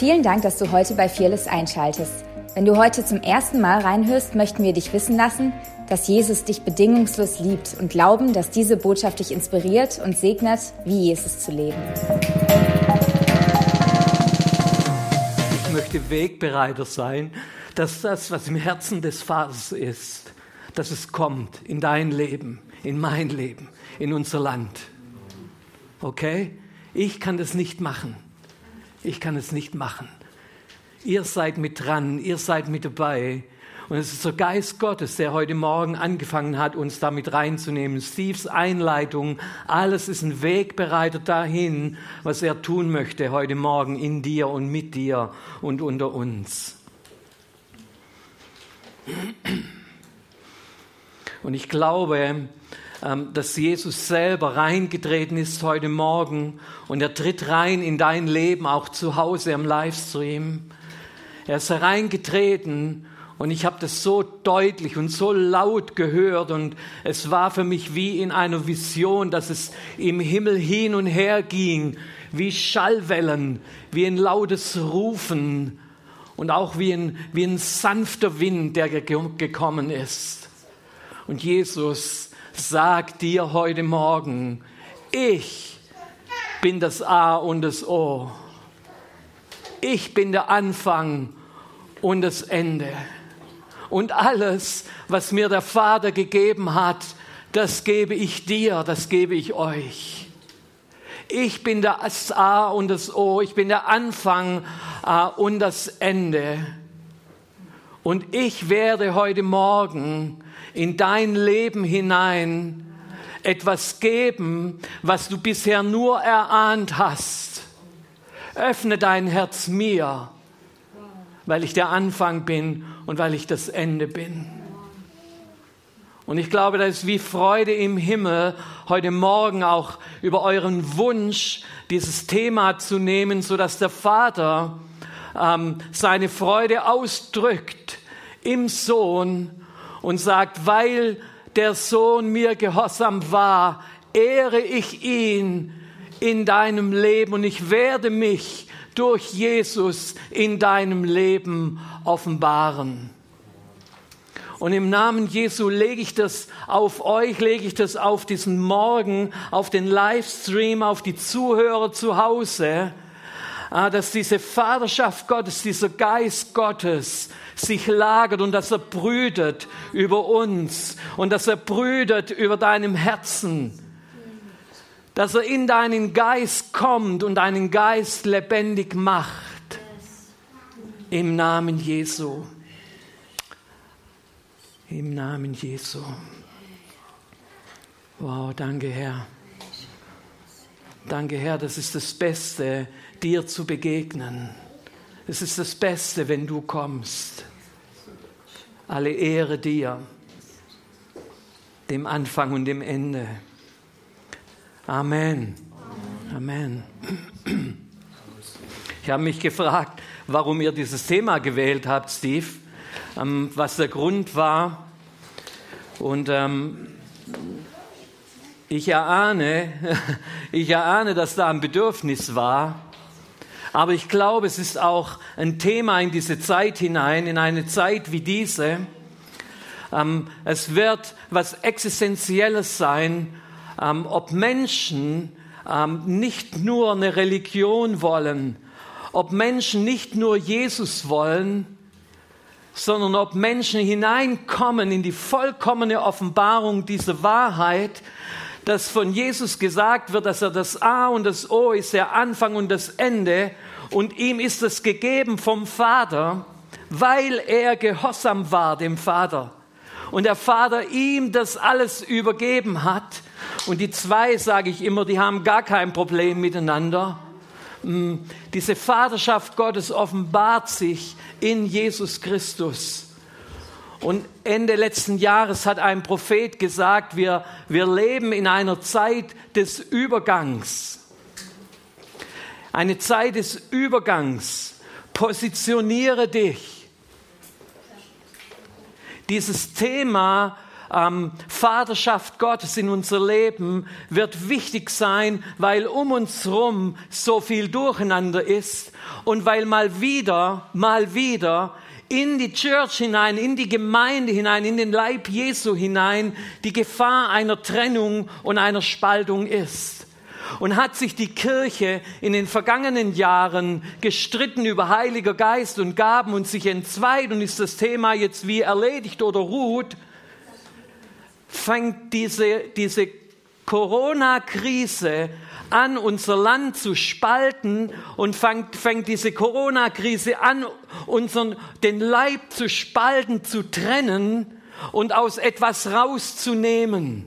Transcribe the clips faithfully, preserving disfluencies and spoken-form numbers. Vielen Dank, dass du heute bei Fearless einschaltest. Wenn du heute zum ersten Mal reinhörst, möchten wir dich wissen lassen, dass Jesus dich bedingungslos liebt und glauben, dass diese Botschaft dich inspiriert und segnet, wie Jesus zu leben. Ich möchte Wegbereiter sein, dass das, was im Herzen des Vaters ist, dass es kommt in dein Leben, in mein Leben, in unser Land. Okay? Ich kann das nicht machen. Ich kann es nicht machen. Ihr seid mit dran, ihr seid mit dabei. Und es ist der Geist Gottes, der heute Morgen angefangen hat, uns damit reinzunehmen. Steves Einleitung, alles ist ein Wegbereiter dahin, was er tun möchte heute Morgen in dir und mit dir und unter uns. Und ich glaube, dass Jesus selber reingetreten ist heute Morgen und er tritt rein in dein Leben, auch zu Hause im Livestream. Er ist hereingetreten und ich habe das so deutlich und so laut gehört und es war für mich wie in einer Vision, dass es im Himmel hin und her ging, wie Schallwellen, wie ein lautes Rufen und auch wie ein, wie ein sanfter Wind, der gekommen ist. Und Jesus sagt dir heute Morgen, ich bin das A und das O. Ich bin der Anfang und das Ende. Und alles, was mir der Vater gegeben hat, das gebe ich dir, das gebe ich euch. Ich bin das A und das O. Ich bin der Anfang und das Ende. Und ich werde heute Morgen in dein Leben hinein etwas geben, was du bisher nur erahnt hast. Öffne dein Herz mir, weil ich der Anfang bin und weil ich das Ende bin. Und ich glaube, das ist wie Freude im Himmel, heute Morgen auch über euren Wunsch, dieses Thema zu nehmen, sodass der Vater ähm, seine Freude ausdrückt im Sohn, und sagt, weil der Sohn mir gehorsam war, ehre ich ihn in deinem Leben und ich werde mich durch Jesus in deinem Leben offenbaren. Und im Namen Jesu lege ich das auf euch, lege ich das auf diesen Morgen, auf den Livestream, auf die Zuhörer zu Hause, dass diese Vaterschaft Gottes, dieser Geist Gottes sich lagert und dass er brütet über uns und dass er brütet über deinem Herzen, dass er in deinen Geist kommt und deinen Geist lebendig macht. Im Namen Jesu. Im Namen Jesu. Wow, danke Herr. Danke Herr, das ist das Beste, dir zu begegnen. Es ist das Beste, wenn du kommst. Alle Ehre dir, dem Anfang und dem Ende. Amen. Amen. Amen. Ich habe mich gefragt, warum ihr dieses Thema gewählt habt, Steve, was der Grund war. Und ähm, ich erahne, ich erahne, dass da ein Bedürfnis war. Aber ich glaube, es ist auch ein Thema in diese Zeit hinein, in eine Zeit wie diese. Ähm, es wird was Existenzielles sein, ähm, ob Menschen ähm, nicht nur eine Religion wollen, ob Menschen nicht nur Jesus wollen, sondern ob Menschen hineinkommen in die vollkommene Offenbarung dieser Wahrheit, dass von Jesus gesagt wird, dass er das A und das O ist, der Anfang und das Ende. Und ihm ist es gegeben vom Vater, weil er gehorsam war dem Vater. Und der Vater ihm das alles übergeben hat. Und die zwei, sage ich immer, die haben gar kein Problem miteinander. Diese Vaterschaft Gottes offenbart sich in Jesus Christus. Und Ende letzten Jahres hat ein Prophet gesagt, wir, wir leben in einer Zeit des Übergangs. Eine Zeit des Übergangs. Positioniere dich. Dieses Thema ähm, Vaterschaft Gottes in unser Leben wird wichtig sein, weil um uns rum so viel Durcheinander ist und weil mal wieder, mal wieder in die Church hinein, in die Gemeinde hinein, in den Leib Jesu hinein die Gefahr einer Trennung und einer Spaltung ist. Und hat sich die Kirche in den vergangenen Jahren gestritten über Heiliger Geist und Gaben und sich entzweit und ist das Thema jetzt wie erledigt oder ruht, fängt diese, diese Corona-Krise an, unser Land zu spalten und fängt, fängt diese Corona-Krise an, unseren, den Leib zu spalten, zu trennen und aus etwas rauszunehmen.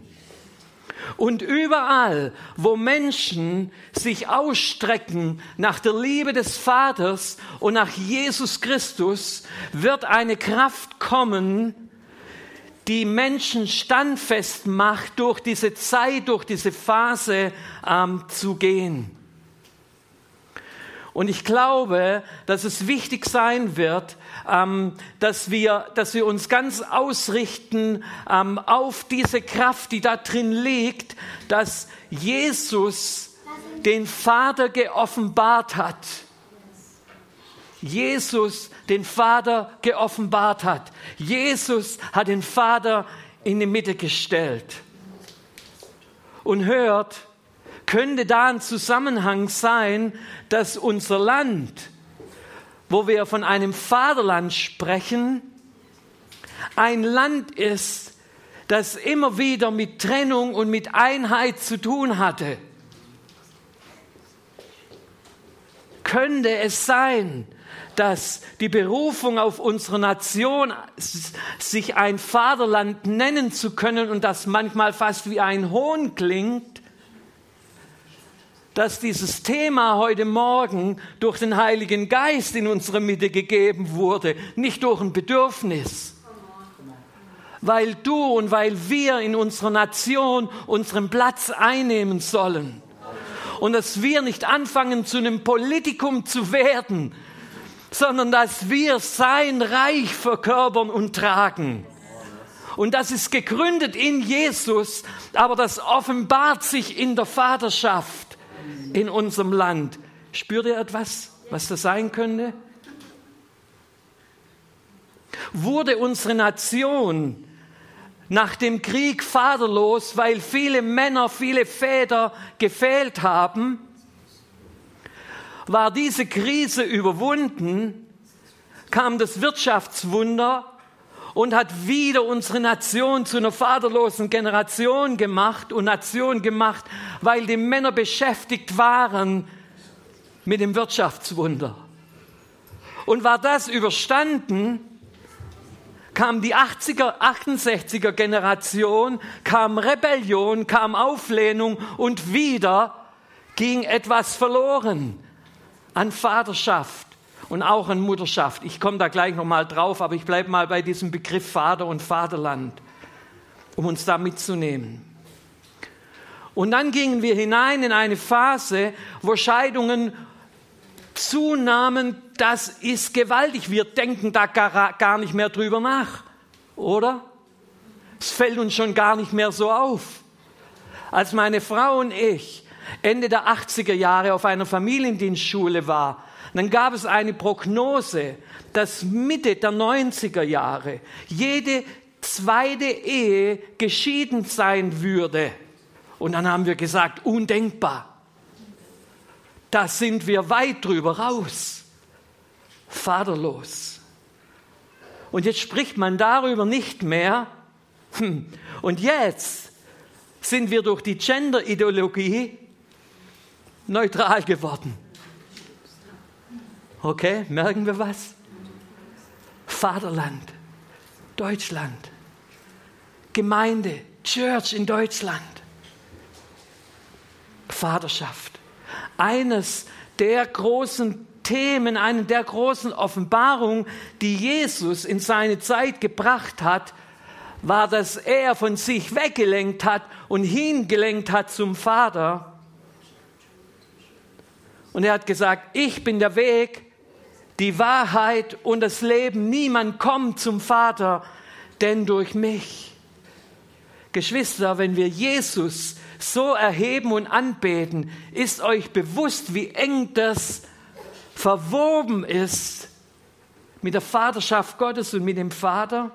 Und überall, wo Menschen sich ausstrecken nach der Liebe des Vaters und nach Jesus Christus, wird eine Kraft kommen, die Menschen standfest macht, durch diese Zeit, durch diese Phase ähm, zu gehen. Und ich glaube, dass es wichtig sein wird, ähm, dass wir, dass wir uns ganz ausrichten ähm, auf diese Kraft, die da drin liegt, dass Jesus den Vater geoffenbart hat. Jesus den Vater geoffenbart hat. Jesus hat den Vater in die Mitte gestellt. Und hört, könnte da ein Zusammenhang sein, dass unser Land, wo wir von einem Vaterland sprechen, ein Land ist, das immer wieder mit Trennung und mit Einheit zu tun hatte? Könnte es sein, dass die Berufung auf unsere Nation, sich ein Vaterland nennen zu können und das manchmal fast wie ein Hohn klingt, dass dieses Thema heute Morgen durch den Heiligen Geist in unsere Mitte gegeben wurde, nicht durch ein Bedürfnis. Weil du und weil wir in unserer Nation unseren Platz einnehmen sollen. Und dass wir nicht anfangen, zu einem Politikum zu werden, sondern dass wir sein Reich verkörpern und tragen. Und das ist gegründet in Jesus, aber das offenbart sich in der Vaterschaft. In unserem Land. Spürt ihr etwas, was das sein könnte? Wurde unsere Nation nach dem Krieg vaterlos, weil viele Männer, viele Väter gefehlt haben? War diese Krise überwunden, kam das Wirtschaftswunder und hat wieder unsere Nation zu einer vaterlosen Generation gemacht und Nation gemacht, weil die Männer beschäftigt waren mit dem Wirtschaftswunder. Und war das überstanden, kam die achtziger, achtundsechziger Generation, kam Rebellion, kam Auflehnung und wieder ging etwas verloren an Vaterschaft. Und auch in Mutterschaft. Ich komme da gleich nochmal drauf, aber ich bleibe mal bei diesem Begriff Vater und Vaterland, um uns da mitzunehmen. Und dann gingen wir hinein in eine Phase, wo Scheidungen zunahmen. Das ist gewaltig. Wir denken da gar, gar nicht mehr drüber nach, oder? Es fällt uns schon gar nicht mehr so auf. Als meine Frau und ich Ende der achtziger Jahre auf einer Familiendienstschule waren, dann gab es eine Prognose, dass Mitte der neunziger Jahre jede zweite Ehe geschieden sein würde. Und dann haben wir gesagt, undenkbar. Da sind wir weit drüber raus. Vaterlos. Und jetzt spricht man darüber nicht mehr. Und jetzt sind wir durch die Gender-Ideologie neutral geworden. Okay, merken wir was? Vaterland, Deutschland, Gemeinde, Church in Deutschland, Vaterschaft. Eines der großen Themen, eine der großen Offenbarungen, die Jesus in seine Zeit gebracht hat, war, dass er von sich weggelenkt hat und hingelenkt hat zum Vater. Und er hat gesagt, ich bin der Weg, die Wahrheit und das Leben, niemand kommt zum Vater, denn durch mich. Geschwister, wenn wir Jesus so erheben und anbeten, ist euch bewusst, wie eng das verwoben ist mit der Vaterschaft Gottes und mit dem Vater?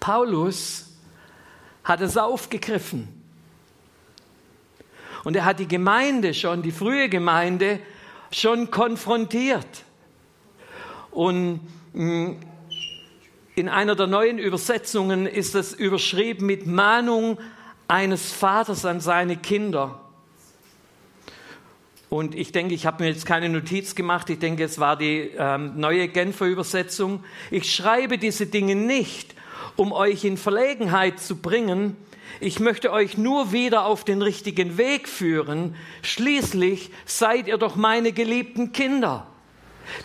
Paulus hat es aufgegriffen. Und er hat die Gemeinde schon, die frühe Gemeinde, schon konfrontiert. Und in einer der neuen Übersetzungen ist es überschrieben mit Mahnung eines Vaters an seine Kinder. Und ich denke, ich habe mir jetzt keine Notiz gemacht. Ich denke, es war die ähm, neue Genfer Übersetzung. Ich schreibe diese Dinge nicht, um euch in Verlegenheit zu bringen. Ich möchte euch nur wieder auf den richtigen Weg führen. Schließlich seid ihr doch meine geliebten Kinder.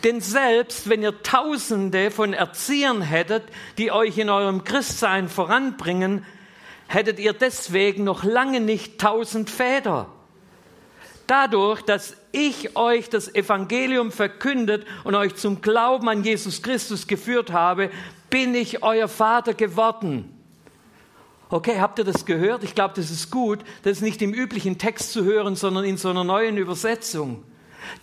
Denn selbst wenn ihr Tausende von Erziehern hättet, die euch in eurem Christsein voranbringen, hättet ihr deswegen noch lange nicht tausend Väter. Dadurch, dass ich euch das Evangelium verkündet und euch zum Glauben an Jesus Christus geführt habe, bin ich euer Vater geworden. Okay, habt ihr das gehört? Ich glaube, das ist gut. Das ist nicht im üblichen Text zu hören, sondern in so einer neuen Übersetzung.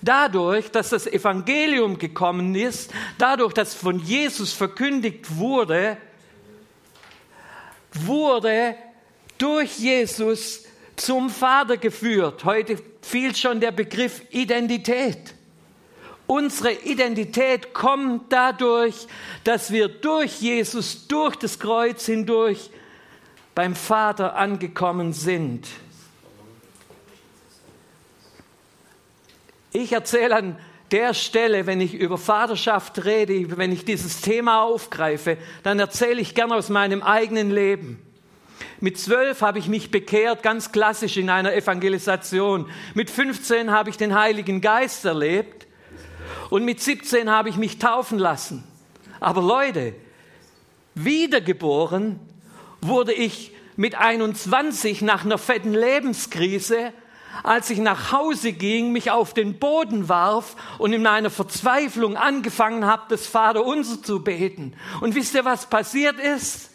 Dadurch, dass das Evangelium gekommen ist, dadurch, dass von Jesus verkündigt wurde, wurde durch Jesus zum Vater geführt. Heute fiel schon der Begriff Identität. Unsere Identität kommt dadurch, dass wir durch Jesus, durch das Kreuz hindurch beim Vater angekommen sind. Ich erzähle an der Stelle, wenn ich über Vaterschaft rede, wenn ich dieses Thema aufgreife, dann erzähle ich gern aus meinem eigenen Leben. Mit zwölf habe ich mich bekehrt, ganz klassisch in einer Evangelisation. Mit fünfzehn habe ich den Heiligen Geist erlebt und mit siebzehn habe ich mich taufen lassen. Aber Leute, wiedergeboren wurde ich mit einundzwanzig nach einer fetten Lebenskrise, als ich nach Hause ging, mich auf den Boden warf und in meiner Verzweiflung angefangen habe, das Vaterunser zu beten. Und wisst ihr, was passiert ist?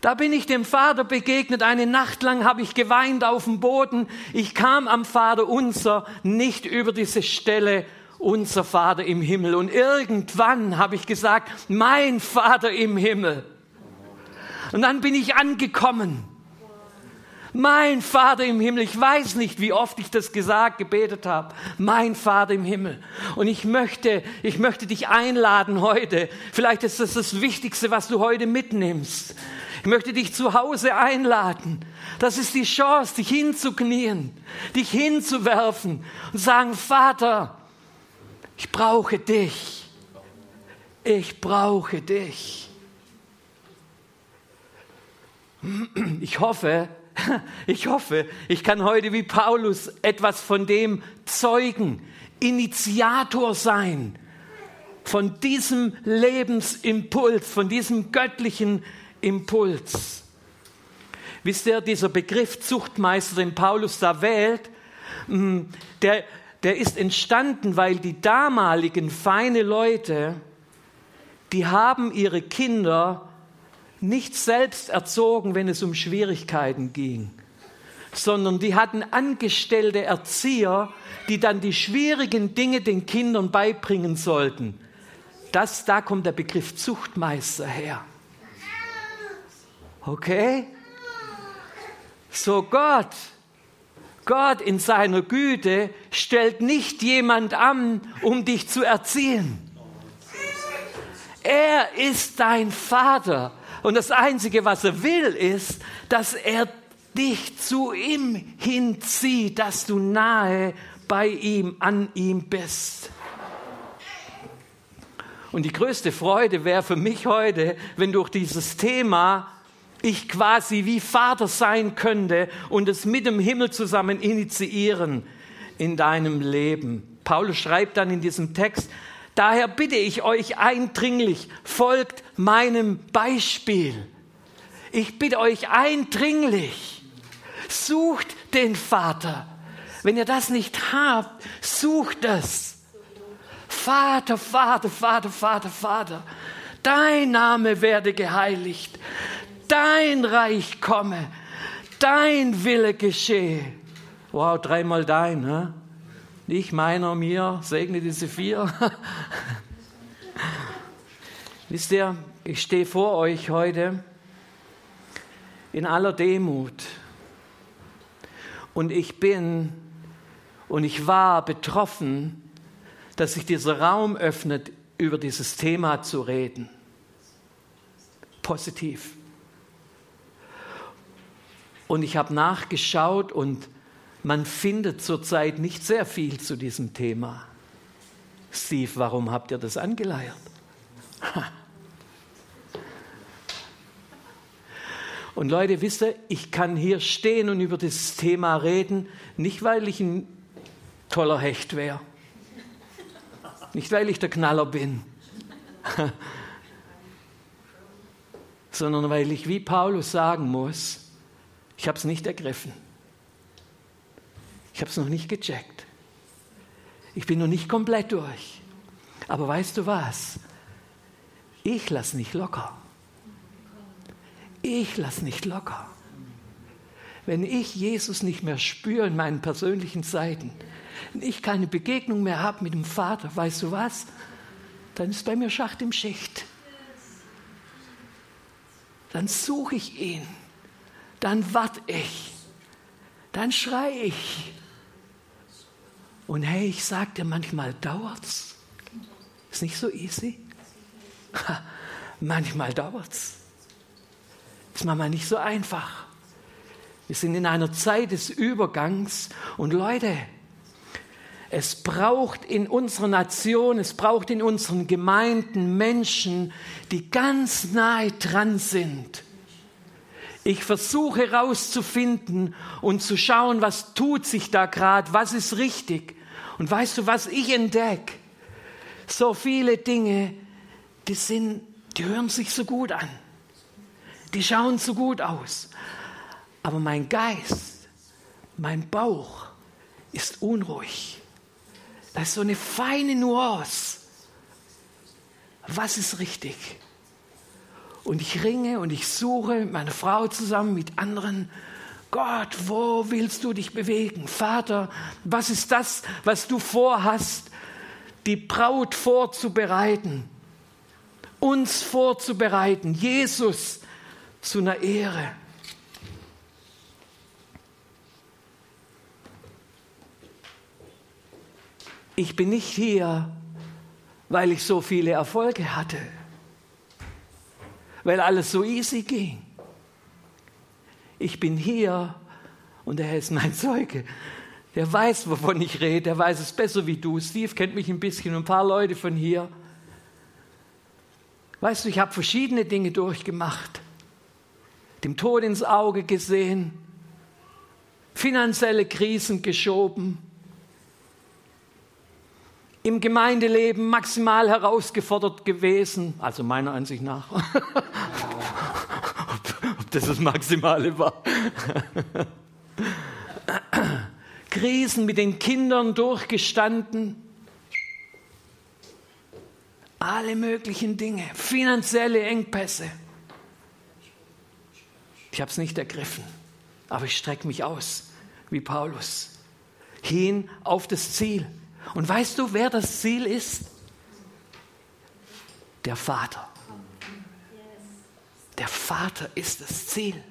Da bin ich dem Vater begegnet. Eine Nacht lang habe ich geweint auf dem Boden. Ich kam am Vaterunser nicht über diese Stelle, unser Vater im Himmel. Und irgendwann habe ich gesagt, mein Vater im Himmel. Und dann bin ich angekommen. Mein Vater im Himmel, ich weiß nicht, wie oft ich das gesagt, gebetet habe. Mein Vater im Himmel. Und ich möchte, ich möchte dich einladen heute. Vielleicht ist das das Wichtigste, was du heute mitnimmst. Ich möchte dich zu Hause einladen. Das ist die Chance, dich hinzuknien, dich hinzuwerfen und sagen, Vater, ich brauche dich. Ich brauche dich. Ich hoffe, Ich hoffe, ich kann heute wie Paulus etwas von dem zeugen, Initiator sein, von diesem Lebensimpuls, von diesem göttlichen Impuls. Wisst ihr, dieser Begriff Zuchtmeister, den Paulus da wählt, der, der ist entstanden, weil die damaligen feine Leute, die haben ihre Kinder nicht selbst erzogen, wenn es um Schwierigkeiten ging, sondern die hatten angestellte Erzieher, die dann die schwierigen Dinge den Kindern beibringen sollten. Das, da kommt der Begriff Zuchtmeister her. Okay? So Gott, Gott in seiner Güte stellt nicht jemand an, um dich zu erziehen. Er ist dein Vater. Und das Einzige, was er will, ist, dass er dich zu ihm hinzieht, dass du nahe bei ihm, an ihm bist. Und die größte Freude wäre für mich heute, wenn durch dieses Thema ich quasi wie Vater sein könnte und es mit dem Himmel zusammen initiieren in deinem Leben. Paulus schreibt dann in diesem Text, daher bitte ich euch eindringlich, folgt meinem Beispiel. Ich bitte euch eindringlich, sucht den Vater. Wenn ihr das nicht habt, sucht es. Vater, Vater, Vater, Vater, Vater. Dein Name werde geheiligt, dein Reich komme, dein Wille geschehe. Wow, dreimal dein, ne? Nicht meiner, mir, segne diese vier. Wisst ihr, ich stehe vor euch heute in aller Demut und ich bin und ich war betroffen, dass sich dieser Raum öffnet, über dieses Thema zu reden. Positiv. Und ich habe nachgeschaut und man findet zurzeit nicht sehr viel zu diesem Thema. Steve, warum habt ihr das angeleiert? Und Leute, wisst ihr, ich kann hier stehen und über dieses Thema reden, nicht weil ich ein toller Hecht wäre, nicht weil ich der Knaller bin, sondern weil ich wie Paulus sagen muss, ich habe es nicht ergriffen. Ich habe es noch nicht gecheckt. Ich bin noch nicht komplett durch. Aber weißt du was? Ich lasse nicht locker. Ich lasse nicht locker. Wenn ich Jesus nicht mehr spüre in meinen persönlichen Zeiten, wenn ich keine Begegnung mehr habe mit dem Vater, weißt du was? Dann ist bei mir Schacht im Schicht. Dann suche ich ihn. Dann warte ich. Dann schreie ich. Und hey, ich sag dir, manchmal dauert's. Ist nicht so easy. Ha, manchmal dauert's. Ist manchmal nicht so einfach. Wir sind in einer Zeit des Übergangs. Und Leute, es braucht in unserer Nation, es braucht in unseren Gemeinden Menschen, die ganz nahe dran sind. Ich versuche rauszufinden und zu schauen, was tut sich da gerade, was ist richtig. Und weißt du, was ich entdecke? So viele Dinge, die sind, die hören sich so gut an. Die schauen so gut aus. Aber mein Geist, mein Bauch ist unruhig. Da ist so eine feine Nuance. Was ist richtig? Und ich ringe und ich suche mit meiner Frau zusammen, mit anderen. Gott, wo willst du dich bewegen? Vater, was ist das, was du vorhast, die Braut vorzubereiten, uns vorzubereiten, Jesus zu einer Ehre? Ich bin nicht hier, weil ich so viele Erfolge hatte, weil alles so easy ging. Ich bin hier und der Herr ist mein Zeuge. Der weiß, wovon ich rede. Der weiß es besser wie du. Steve kennt mich ein bisschen und ein paar Leute von hier. Weißt du, ich habe verschiedene Dinge durchgemacht. Dem Tod ins Auge gesehen. Finanzielle Krisen geschoben. Im Gemeindeleben maximal herausgefordert gewesen, also meiner Ansicht nach, ob, ob das das Maximale war. Krisen mit den Kindern durchgestanden, alle möglichen Dinge, finanzielle Engpässe. Ich habe es nicht ergriffen, aber ich strecke mich aus, wie Paulus, hin auf das Ziel. Und weißt du, wer das Ziel ist? Der Vater. Der Vater ist das Ziel.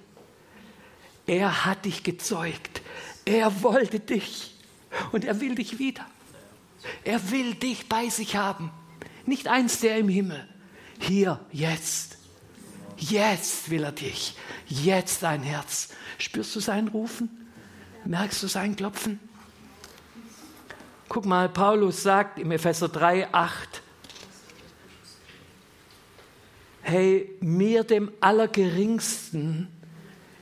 Er hat dich gezeugt. Er wollte dich. Und er will dich wieder. Er will dich bei sich haben. Nicht einst der im Himmel. Hier, jetzt. Jetzt will er dich. Jetzt dein Herz. Spürst du sein Rufen? Merkst du sein Klopfen? Guck mal, Paulus sagt im Epheser drei, acht, hey, mir dem Allergeringsten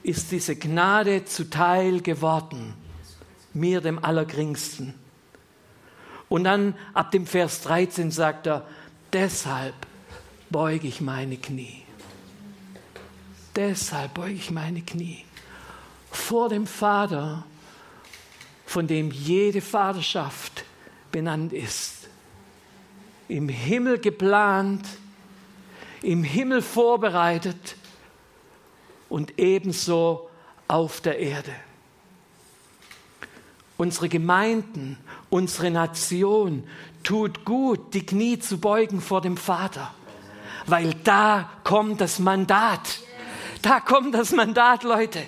ist diese Gnade zuteil geworden. Mir dem Allergeringsten. Und dann ab dem Vers dreizehn sagt er, deshalb beuge ich meine Knie. Deshalb beuge ich meine Knie. Vor dem Vater, von dem jede Vaterschaft benannt ist. Im Himmel geplant, im Himmel vorbereitet und ebenso auf der Erde. Unsere Gemeinden, unsere Nation tut gut, die Knie zu beugen vor dem Vater, weil da kommt das Mandat. Da kommt das Mandat, Leute.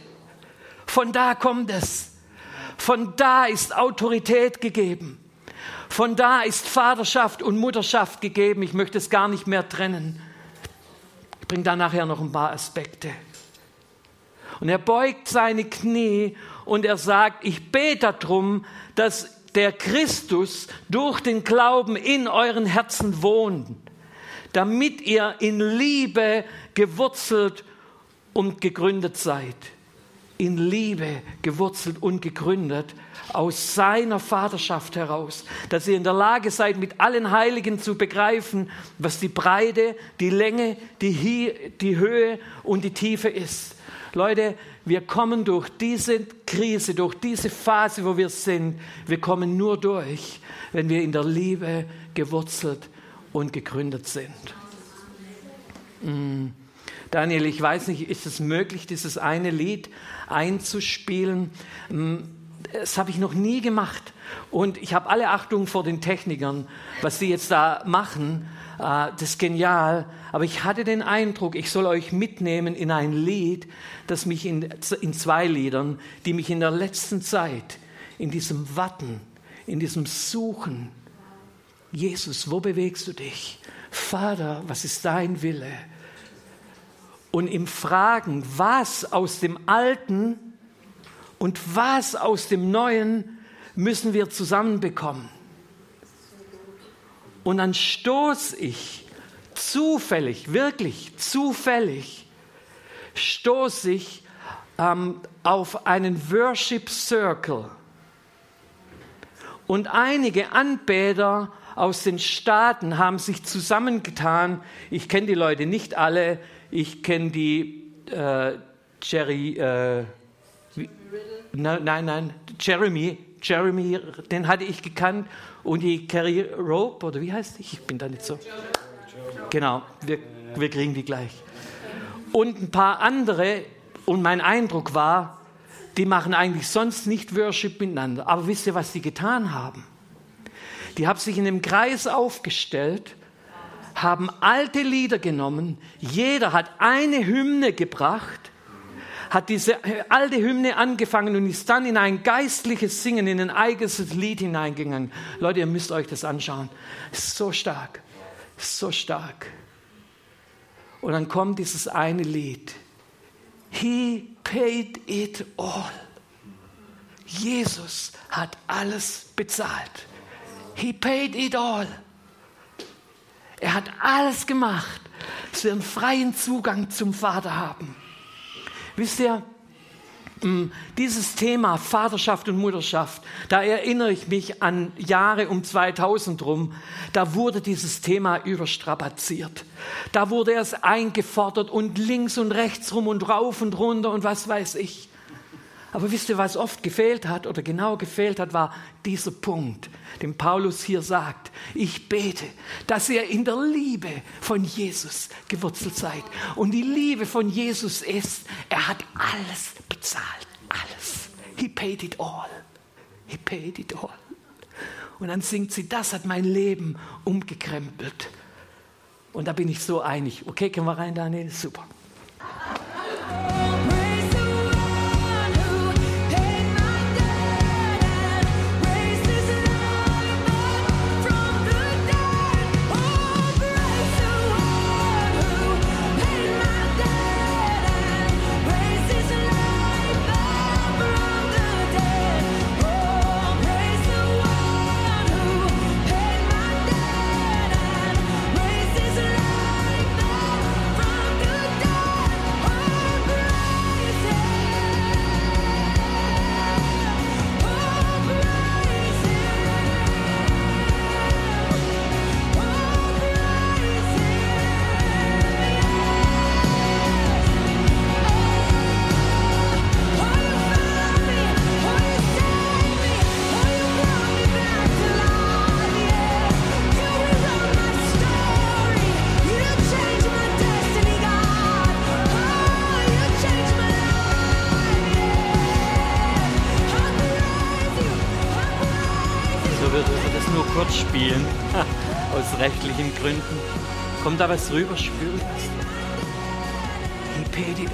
Von da kommt es. Von da ist Autorität gegeben. Von da ist Vaterschaft und Mutterschaft gegeben. Ich möchte es gar nicht mehr trennen. Ich bringe da nachher noch ein paar Aspekte. Und er beugt seine Knie und er sagt, ich bete darum, dass der Christus durch den Glauben in euren Herzen wohnt, damit ihr in Liebe gewurzelt und gegründet seid. In Liebe gewurzelt und gegründet, aus seiner Vaterschaft heraus, dass ihr in der Lage seid, mit allen Heiligen zu begreifen, was die Breite, die Länge, die, Hie- die Höhe und die Tiefe ist. Leute, wir kommen durch diese Krise, durch diese Phase, wo wir sind, wir kommen nur durch, wenn wir in der Liebe gewurzelt und gegründet sind. Mm. Daniel, ich weiß nicht, ist es möglich, dieses eine Lied einzuspielen? Das habe ich noch nie gemacht. Und ich habe alle Achtung vor den Technikern, was sie jetzt da machen. Das ist genial. Aber ich hatte den Eindruck, ich soll euch mitnehmen in ein Lied, das mich in, in zwei Liedern, die mich in der letzten Zeit, in diesem Warten, in diesem Suchen, Jesus, wo bewegst du dich? Vater, was ist dein Wille? Und im Fragen, was aus dem Alten und was aus dem Neuen müssen wir zusammenbekommen. Und dann stoß ich zufällig, wirklich zufällig, stoß ich ähm, auf einen Worship Circle. Und einige Anbeter aus den Staaten haben sich zusammengetan. Ich kenne die Leute nicht alle. Ich kenne die äh, Jerry, äh, wie, nein, nein, Jeremy, Jeremy, den hatte ich gekannt und die Carrie Rope, oder wie heißt die? Ich bin da nicht so. Genau, wir, wir kriegen die gleich. Und ein paar andere, und mein Eindruck war, die machen eigentlich sonst nicht Worship miteinander. Aber wisst ihr, was die getan haben? Die haben sich in einem Kreis aufgestellt, haben alte Lieder genommen, jeder hat eine Hymne gebracht, hat diese alte Hymne angefangen und ist dann in ein geistliches Singen, in ein eigenes Lied hineingegangen. Leute, ihr müsst euch das anschauen. So stark, so stark. Und dann kommt dieses eine Lied. He paid it all. Jesus hat alles bezahlt. He paid it all. Er hat alles gemacht, dass wir einen freien Zugang zum Vater haben. Wisst ihr, dieses Thema Vaterschaft und Mutterschaft, da erinnere ich mich an Jahre um zweitausend rum, da wurde dieses Thema überstrapaziert. Da wurde es eingefordert und links und rechts rum und rauf und runter und was weiß ich. Aber wisst ihr, was oft gefehlt hat oder genau gefehlt hat, war dieser Punkt, den Paulus hier sagt. Ich bete, dass ihr in der Liebe von Jesus gewurzelt seid. Und die Liebe von Jesus ist, er hat alles bezahlt. Alles. He paid it all. He paid it all. Und dann singt sie, das hat mein Leben umgekrempelt. Und da bin ich so einig. Okay, können wir rein, Daniel? Super. so wird das nur kurz spielen, aus rechtlichen Gründen. Kommt da was rüber, spürt das? Ein Pedigal.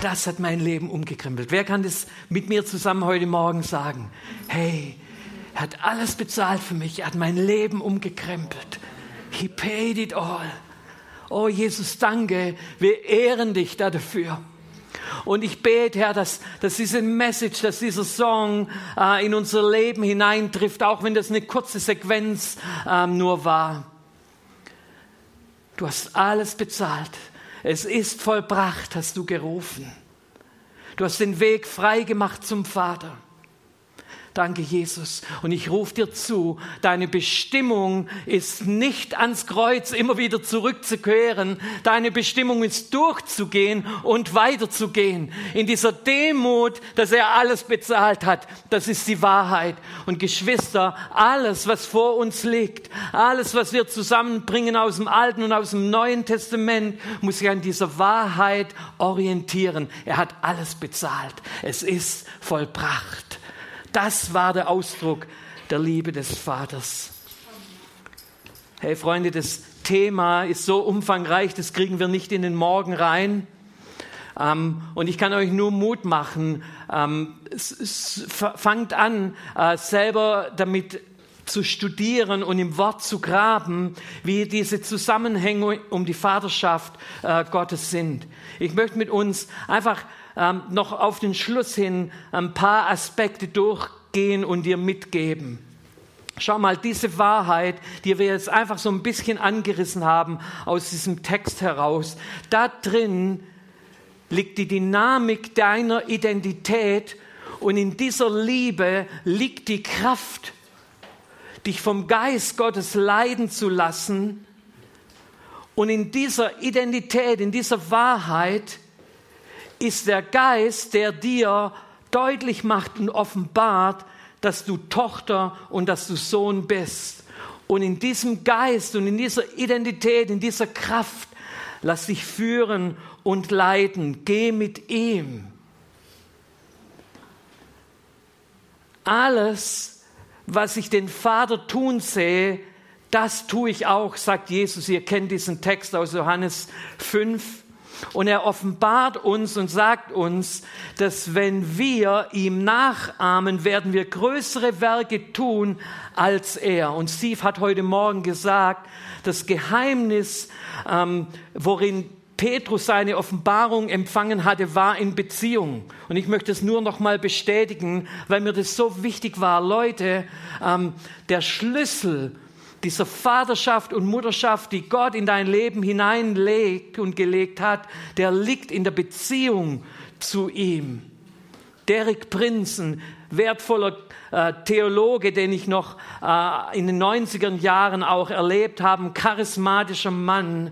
Das hat mein Leben umgekrempelt. Wer kann das mit mir zusammen heute Morgen sagen? Hey, er hat alles bezahlt für mich. Er hat mein Leben umgekrempelt. He paid it all. Oh Jesus, danke. Wir ehren dich dafür. Und ich bete, Herr, dass, dass diese Message, dass dieser Song äh, in unser Leben hineintrifft, auch wenn das eine kurze Sequenz äh, nur war. Du hast alles bezahlt. Es ist vollbracht, hast du gerufen. Du hast den Weg frei gemacht zum Vater. Danke, Jesus. Und ich rufe dir zu, deine Bestimmung ist nicht ans Kreuz immer wieder zurückzukehren. Deine Bestimmung ist durchzugehen und weiterzugehen. In dieser Demut, dass er alles bezahlt hat, das ist die Wahrheit. Und Geschwister, alles, was vor uns liegt, alles, was wir zusammenbringen aus dem Alten und aus dem Neuen Testament, muss sich an dieser Wahrheit orientieren. Er hat alles bezahlt. Es ist vollbracht. Das war der Ausdruck der Liebe des Vaters. Hey Freunde, das Thema ist so umfangreich, das kriegen wir nicht in den Morgen rein. Ähm, und ich kann euch nur Mut machen. Ähm, fangt an, äh, selber damit zu studieren und im Wort zu graben, wie diese Zusammenhänge um die Vaterschaft äh, Gottes sind. Ich möchte mit uns einfach Ähm, noch auf den Schluss hin ein paar Aspekte durchgehen und dir mitgeben. Schau mal, diese Wahrheit, die wir jetzt einfach so ein bisschen angerissen haben aus diesem Text heraus, da drin liegt die Dynamik deiner Identität und in dieser Liebe liegt die Kraft, dich vom Geist Gottes leiden zu lassen, und in dieser Identität, in dieser Wahrheit ist der Geist, der dir deutlich macht und offenbart, dass du Tochter und dass du Sohn bist. Und in diesem Geist und in dieser Identität, in dieser Kraft, lass dich führen und leiten. Geh mit ihm. Alles, was ich den Vater tun sehe, das tue ich auch, sagt Jesus. Ihr kennt diesen Text aus Johannes fünf. Und er offenbart uns und sagt uns, dass wenn wir ihm nachahmen, werden wir größere Werke tun als er. Und Steve hat heute Morgen gesagt, das Geheimnis, ähm, worin Petrus seine Offenbarung empfangen hatte, war in Beziehung. Und ich möchte es nur noch mal bestätigen, weil mir das so wichtig war. Leute, ähm, der Schlüssel dieser Vaterschaft und Mutterschaft, die Gott in dein Leben hineinlegt und gelegt hat, der liegt in der Beziehung zu ihm. Derek Prinzen, wertvoller äh, Theologe, den ich noch äh, in den neunziger Jahren auch erlebt habe, charismatischer Mann,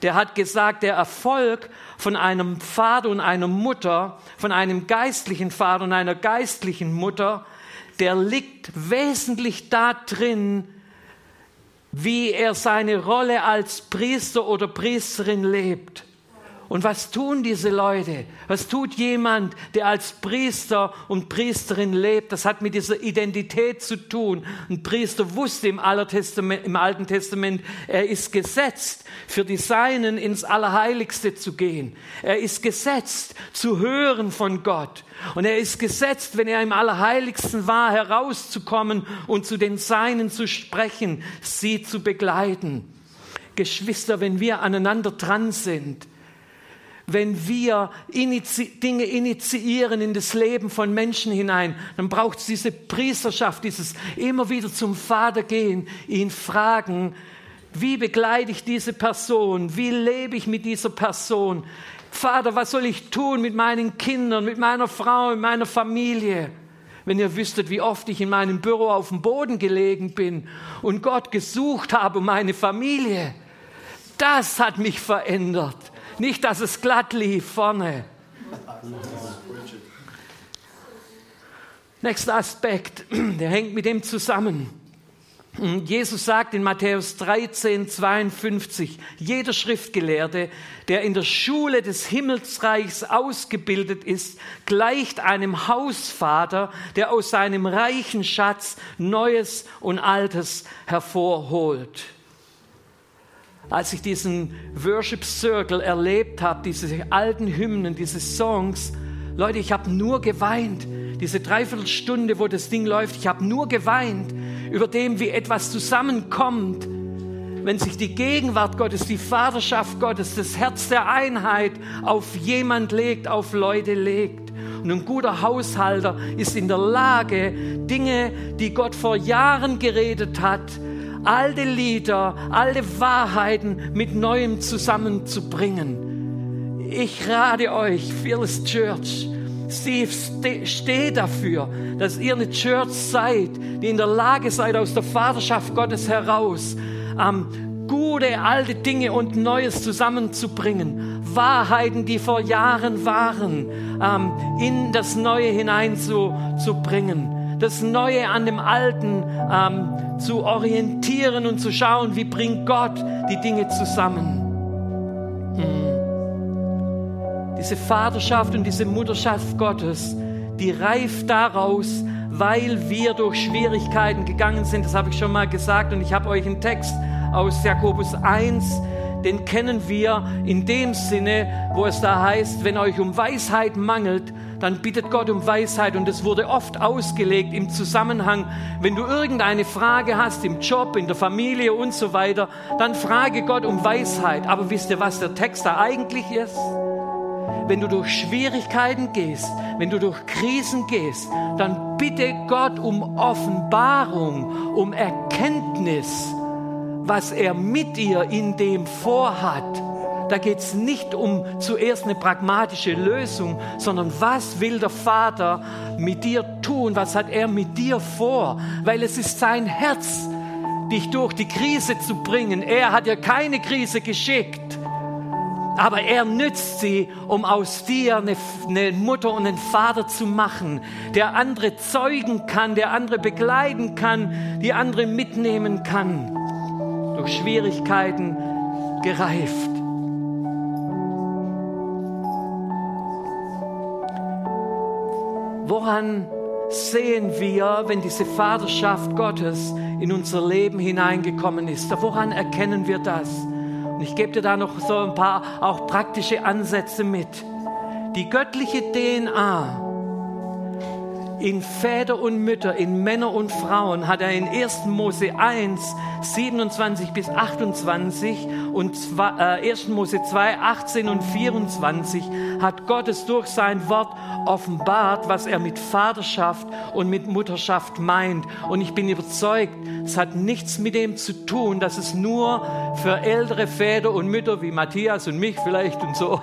der hat gesagt, der Erfolg von einem Vater und einer Mutter, von einem geistlichen Vater und einer geistlichen Mutter, der liegt wesentlich da drin, wie er seine Rolle als Priester oder Priesterin lebt. Und was tun diese Leute? Was tut jemand, der als Priester und Priesterin lebt? Das hat mit dieser Identität zu tun. Ein Priester wusste im, im Alten Testament, er ist gesetzt, für die Seinen ins Allerheiligste zu gehen. Er ist gesetzt, zu hören von Gott. Und er ist gesetzt, wenn er im Allerheiligsten war, herauszukommen und zu den Seinen zu sprechen, sie zu begleiten. Geschwister, wenn wir aneinander dran sind, wenn wir inizi- Dinge initiieren in das Leben von Menschen hinein, dann braucht es diese Priesterschaft, dieses immer wieder zum Vater gehen, ihn fragen, wie begleite ich diese Person, wie lebe ich mit dieser Person? Vater, was soll ich tun mit meinen Kindern, mit meiner Frau, mit meiner Familie? Wenn ihr wüsstet, wie oft ich in meinem Büro auf dem Boden gelegen bin und Gott gesucht habe, meine Familie, das hat mich verändert. Nicht, dass es glatt lief vorne. Nächster Aspekt, der hängt mit dem zusammen. Jesus sagt in Matthäus dreizehn, zweiundfünfzig, jeder Schriftgelehrte, der in der Schule des Himmelsreichs ausgebildet ist, gleicht einem Hausvater, der aus seinem reichen Schatz Neues und Altes hervorholt. Als ich diesen Worship Circle erlebt habe, diese alten Hymnen, diese Songs, Leute, ich habe nur geweint. Diese Dreiviertelstunde, wo das Ding läuft, ich habe nur geweint über dem, wie etwas zusammenkommt, wenn sich die Gegenwart Gottes, die Vaterschaft Gottes, das Herz der Einheit auf jemand legt, auf Leute legt. Und ein guter Haushalter ist in der Lage, Dinge, die Gott vor Jahren geredet hat, alte Lieder, alte Wahrheiten mit Neuem zusammenzubringen. Ich rate euch, Phyllis Church, Steve, steht dafür, dass ihr eine Church seid, die in der Lage seid, aus der Vaterschaft Gottes heraus ähm, gute alte Dinge und Neues zusammenzubringen, Wahrheiten, die vor Jahren waren, ähm, in das Neue hineinzubringen, das Neue an dem Alten ähm, zu orientieren und zu schauen, wie bringt Gott die Dinge zusammen. Hm. Diese Vaterschaft und diese Mutterschaft Gottes, die reift daraus, weil wir durch Schwierigkeiten gegangen sind. Das habe ich schon mal gesagt und ich habe euch einen Text aus Jakobus eins, den kennen wir in dem Sinne, wo es da heißt, wenn euch um Weisheit mangelt, dann bittet Gott um Weisheit. Und es wurde oft ausgelegt im Zusammenhang, wenn du irgendeine Frage hast, im Job, in der Familie und so weiter, dann frage Gott um Weisheit. Aber wisst ihr, was der Text da eigentlich ist? Wenn du durch Schwierigkeiten gehst, wenn du durch Krisen gehst, dann bitte Gott um Offenbarung, um Erkenntnis, was er mit dir in dem vorhat. Da geht es nicht um zuerst eine pragmatische Lösung, sondern was will der Vater mit dir tun? Was hat er mit dir vor? Weil es ist sein Herz, dich durch die Krise zu bringen. Er hat dir keine Krise geschickt. Aber er nützt sie, um aus dir eine, eine Mutter und einen Vater zu machen, der andere zeugen kann, der andere begleiten kann, die andere mitnehmen kann. Durch Schwierigkeiten gereift. Woran sehen wir, wenn diese Vaterschaft Gottes in unser Leben hineingekommen ist? Woran erkennen wir das? Und ich gebe dir da noch so ein paar auch praktische Ansätze mit. Die göttliche D N A in Väter und Mütter, in Männer und Frauen hat er in erstes Mose eins, siebenundzwanzig bis achtundzwanzig und erstes Mose zwei, achtzehn und vierundzwanzig hat Gott es durch sein Wort offenbart, was er mit Vaterschaft und mit Mutterschaft meint. Und ich bin überzeugt, es hat nichts mit dem zu tun, dass es nur für ältere Väter und Mütter wie Matthias und mich vielleicht und so,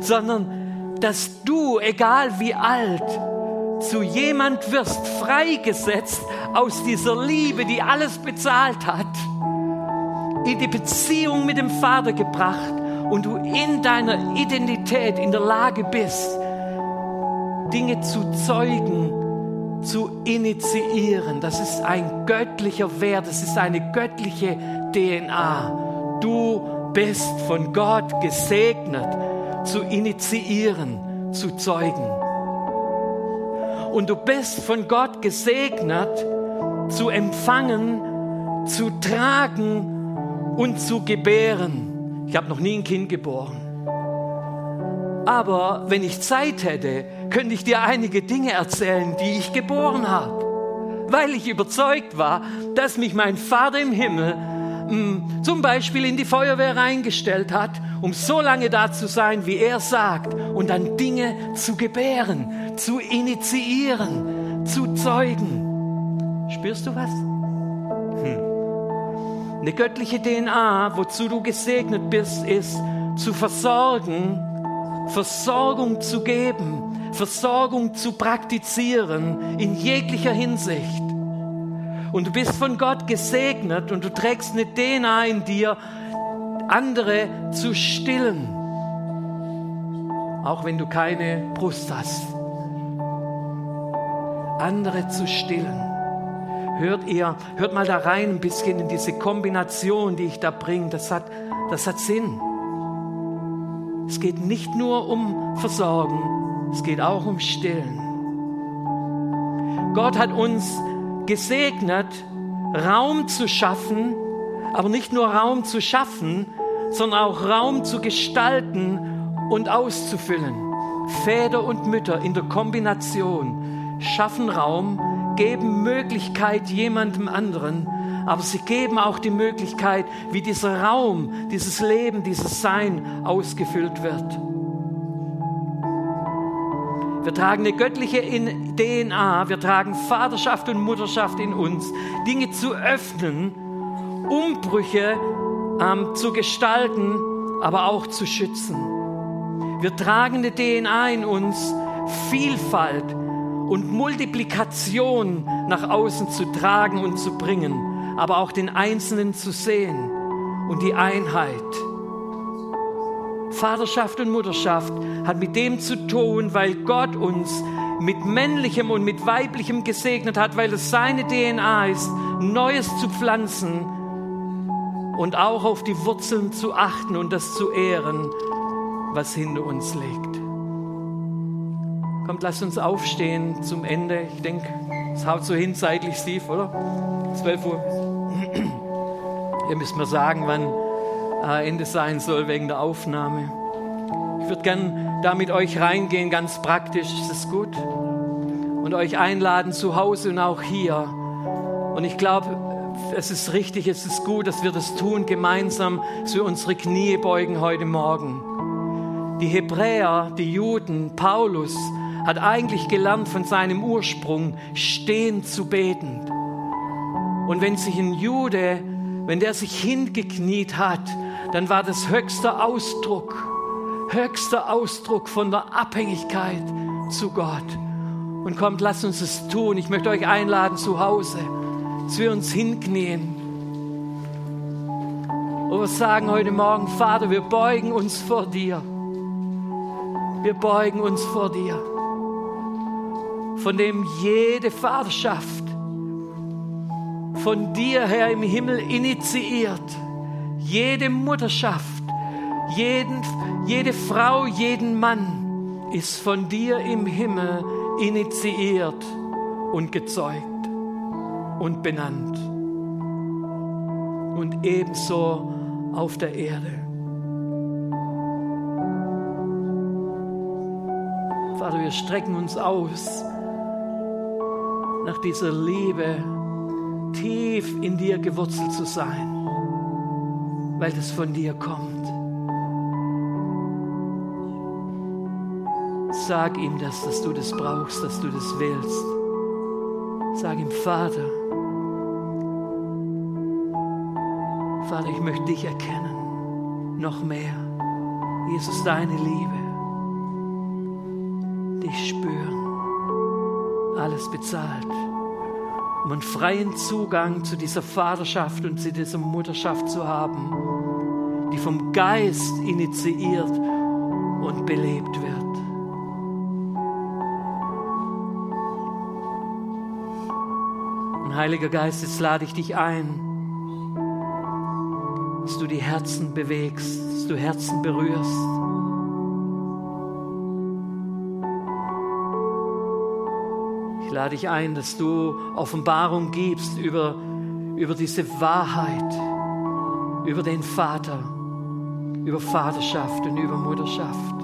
sondern dass du, egal wie alt, zu jemand wirst, freigesetzt aus dieser Liebe, die alles bezahlt hat, in die Beziehung mit dem Vater gebracht und du in deiner Identität in der Lage bist, Dinge zu zeugen, zu initiieren. Das ist ein göttlicher Wert, das ist eine göttliche D N A. Du bist von Gott gesegnet, zu initiieren, zu zeugen. Und du bist von Gott gesegnet, zu empfangen, zu tragen und zu gebären. Ich habe noch nie ein Kind geboren. Aber wenn ich Zeit hätte, könnte ich dir einige Dinge erzählen, die ich geboren habe. Weil ich überzeugt war, dass mich mein Vater im Himmel mh, zum Beispiel in die Feuerwehr reingestellt hat, um so lange da zu sein, wie er sagt, und dann Dinge zu gebären, zu initiieren, zu zeugen. Spürst du was? Hm. Eine göttliche D N A, wozu du gesegnet bist, ist zu versorgen, Versorgung zu geben, Versorgung zu praktizieren in jeglicher Hinsicht. Und du bist von Gott gesegnet und du trägst eine D N A in dir, andere zu stillen, auch wenn du keine Brust hast. Andere zu stillen. Hört ihr, hört mal da rein ein bisschen in diese Kombination, die ich da bringe. Das hat, das hat Sinn. Es geht nicht nur um Versorgen, es geht auch um Stillen. Gott hat uns gesegnet, Raum zu schaffen, aber nicht nur Raum zu schaffen, sondern auch Raum zu gestalten und auszufüllen. Väter und Mütter in der Kombination schaffen Raum, geben Möglichkeit jemandem anderen, aber sie geben auch die Möglichkeit, wie dieser Raum, dieses Leben, dieses Sein ausgefüllt wird. Wir tragen eine göttliche D N A, wir tragen Vaterschaft und Mutterschaft in uns, Dinge zu öffnen, Umbrüche ähm, zu gestalten, aber auch zu schützen. Wir tragen eine D N A in uns, Vielfalt und Multiplikation nach außen zu tragen und zu bringen, aber auch den Einzelnen zu sehen und die Einheit. Vaterschaft und Mutterschaft hat mit dem zu tun, weil Gott uns mit männlichem und mit weiblichem gesegnet hat, weil es seine D N A ist, Neues zu pflanzen und auch auf die Wurzeln zu achten und das zu ehren, was hinter uns liegt. Kommt, lasst uns aufstehen zum Ende. Ich denke, es haut so hin zeitlich, Steve, oder? zwölf Uhr. Ihr müsst mir sagen, wann Ende sein soll wegen der Aufnahme. Ich würde gern da mit euch reingehen, ganz praktisch, ist das gut? Und euch einladen zu Hause und auch hier. Und ich glaube, es ist richtig, es ist gut, dass wir das tun gemeinsam, dass wir unsere Knie beugen heute Morgen. Die Hebräer, die Juden, Paulus hat eigentlich gelernt von seinem Ursprung, stehen zu beten. Und wenn sich ein Jude, wenn der sich hingekniet hat, dann war das höchster Ausdruck, höchster Ausdruck von der Abhängigkeit zu Gott. Und kommt, lasst uns es tun. Ich möchte euch einladen zu Hause, dass wir uns hinknien. Und wir sagen heute Morgen, Vater, wir beugen uns vor dir. Wir beugen uns vor dir, von dem jede Vaterschaft von dir her im Himmel initiiert, jede Mutterschaft, Jeden, jede Frau, jeden Mann ist von dir im Himmel initiiert und gezeugt und benannt. Und ebenso auf der Erde. Vater, wir strecken uns aus nach dieser Liebe, tief in dir gewurzelt zu sein, weil es von dir kommt. Sag ihm das, dass du das brauchst, dass du das willst. Sag ihm, Vater, Vater, ich möchte dich erkennen, noch mehr. Jesus, deine Liebe, dich spüren, alles bezahlt. Um einen freien Zugang zu dieser Vaterschaft und zu dieser Mutterschaft zu haben, die vom Geist initiiert und belebt wird. Heiliger Geist, jetzt lade ich dich ein, dass du die Herzen bewegst, dass du Herzen berührst. Ich lade dich ein, dass du Offenbarung gibst über, über diese Wahrheit, über den Vater, über Vaterschaft und über Mutterschaft.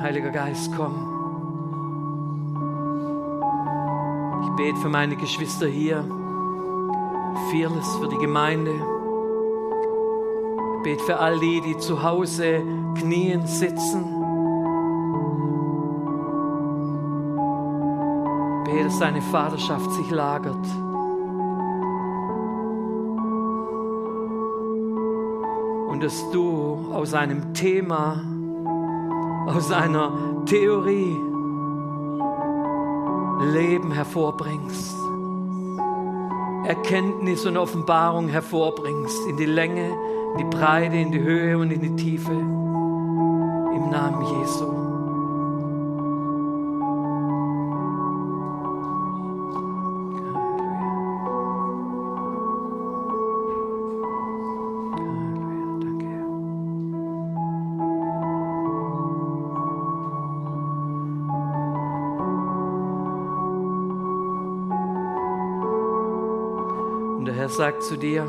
Heiliger Geist, komm. Ich bete für meine Geschwister hier, Fearless, für die Gemeinde. Ich bete für all die, die zu Hause knien, sitzen. Ich bete, dass deine Vaterschaft sich lagert. Und dass du aus einem Thema, aus einer Theorie Leben hervorbringst, Erkenntnis und Offenbarung hervorbringst, in die Länge, in die Breite, in die Höhe und in die Tiefe. Im Namen Jesu. Sagt zu dir,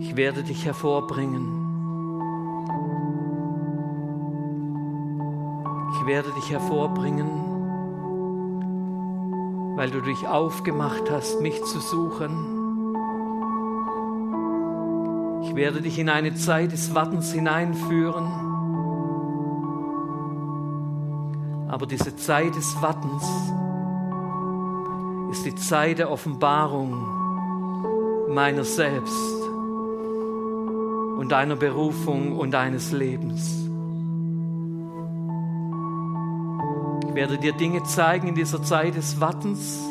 ich werde dich hervorbringen. Ich werde dich hervorbringen, weil du dich aufgemacht hast, mich zu suchen. Ich werde dich in eine Zeit des Wartens hineinführen. Aber diese Zeit des Wartens ist die Zeit der Offenbarung meiner selbst und deiner Berufung und deines Lebens. Ich werde dir Dinge zeigen in dieser Zeit des Wartens,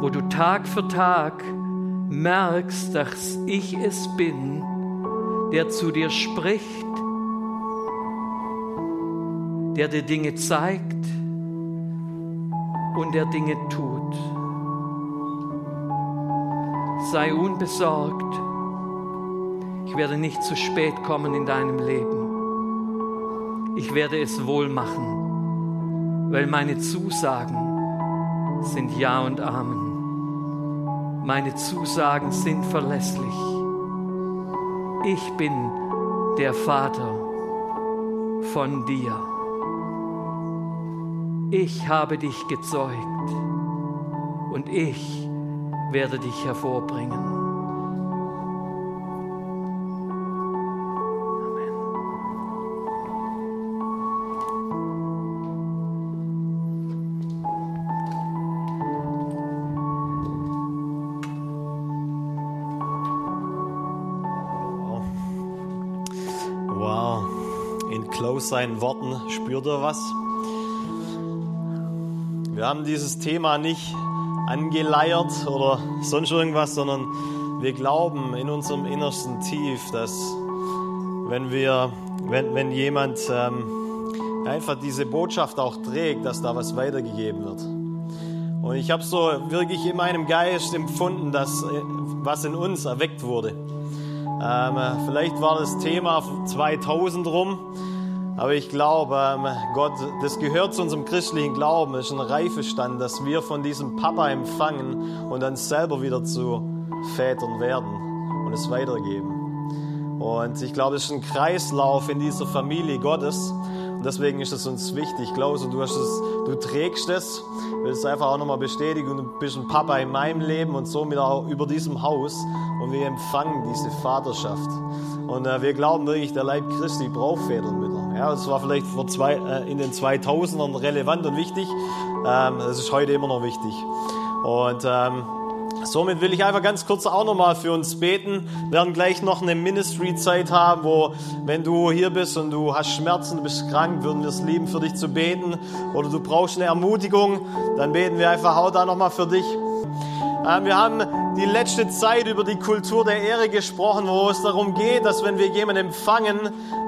wo du Tag für Tag merkst, dass ich es bin, der zu dir spricht, der dir Dinge zeigt, und der Dinge tut. Sei unbesorgt. Ich werde nicht zu spät kommen in deinem Leben. Ich werde es wohl machen, weil meine Zusagen sind Ja und Amen. Meine Zusagen sind verlässlich. Ich bin der Vater von dir. Ich habe dich gezeugt und ich werde dich hervorbringen. Amen. Wow. Wow. In Klaus seinen Worten spürt er was. Wir haben dieses Thema nicht angeleiert oder sonst irgendwas, sondern wir glauben in unserem innersten Tief, dass wenn wir, wenn, wenn jemand ähm, einfach diese Botschaft auch trägt, dass da was weitergegeben wird. Und ich habe so wirklich in meinem Geist empfunden, dass was in uns erweckt wurde. Ähm, vielleicht war das Thema zweitausend rum. Aber ich glaube, Gott, das gehört zu unserem christlichen Glauben, das ist ein Reifestand, dass wir von diesem Papa empfangen und dann selber wieder zu Vätern werden und es weitergeben. Und ich glaube, es ist ein Kreislauf in dieser Familie Gottes und deswegen ist es uns wichtig. Klaus, und du, hast es, du trägst es, willst es einfach auch nochmal bestätigen, du bist ein Papa in meinem Leben und somit auch über diesem Haus und wir empfangen diese Vaterschaft. Und äh, wir glauben wirklich, der Leib Christi braucht Vätermütter. Ja, das war vielleicht vor zwei, äh, in den zweitausendern relevant und wichtig. Ähm, das ist heute immer noch wichtig. Und ähm, somit will ich einfach ganz kurz auch nochmal für uns beten. Wir werden gleich noch eine Ministry-Zeit haben, wo, wenn du hier bist und du hast Schmerzen, du bist krank, würden wir es lieben, für dich zu beten. Oder du brauchst eine Ermutigung, dann beten wir einfach haut da nochmal für dich. Wir haben die letzte Zeit über die Kultur der Ehre gesprochen, wo es darum geht, dass wenn wir jemanden empfangen,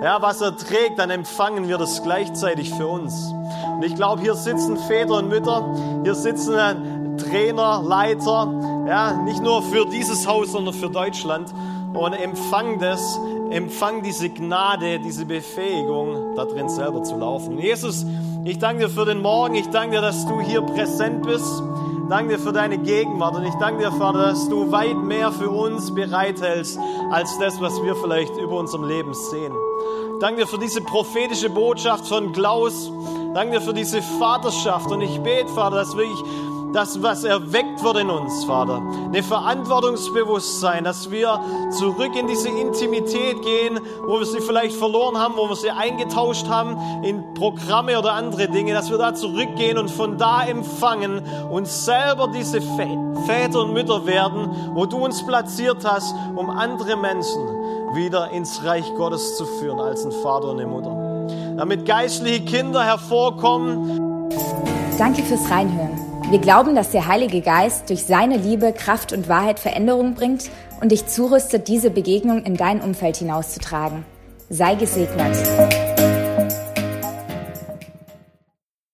ja, was er trägt, dann empfangen wir das gleichzeitig für uns. Und ich glaube, hier sitzen Väter und Mütter, hier sitzen Trainer, Leiter, ja, nicht nur für dieses Haus, sondern für Deutschland und empfangen das, empfangen diese Gnade, diese Befähigung, da drin selber zu laufen. Und Jesus, ich danke dir für den Morgen, ich danke dir, dass du hier präsent bist. Ich danke dir für deine Gegenwart und ich danke dir, Vater, dass du weit mehr für uns bereithältst, als das, was wir vielleicht über unserem Leben sehen. Ich danke dir für diese prophetische Botschaft von Klaus. Ich danke dir für diese Vaterschaft und ich bete, Vater, dass wirklich das, was erweckt wird in uns, Vater, eine Verantwortungsbewusstsein, dass wir zurück in diese Intimität gehen, wo wir sie vielleicht verloren haben, wo wir sie eingetauscht haben in Programme oder andere Dinge, dass wir da zurückgehen und von da empfangen und selber diese Väter und Mütter werden, wo du uns platziert hast, um andere Menschen wieder ins Reich Gottes zu führen als ein Vater und eine Mutter. Damit geistliche Kinder hervorkommen. Danke fürs Reinhören. Wir glauben, dass der Heilige Geist durch seine Liebe, Kraft und Wahrheit Veränderung bringt und dich zurüstet, diese Begegnung in dein Umfeld hinauszutragen. Sei gesegnet.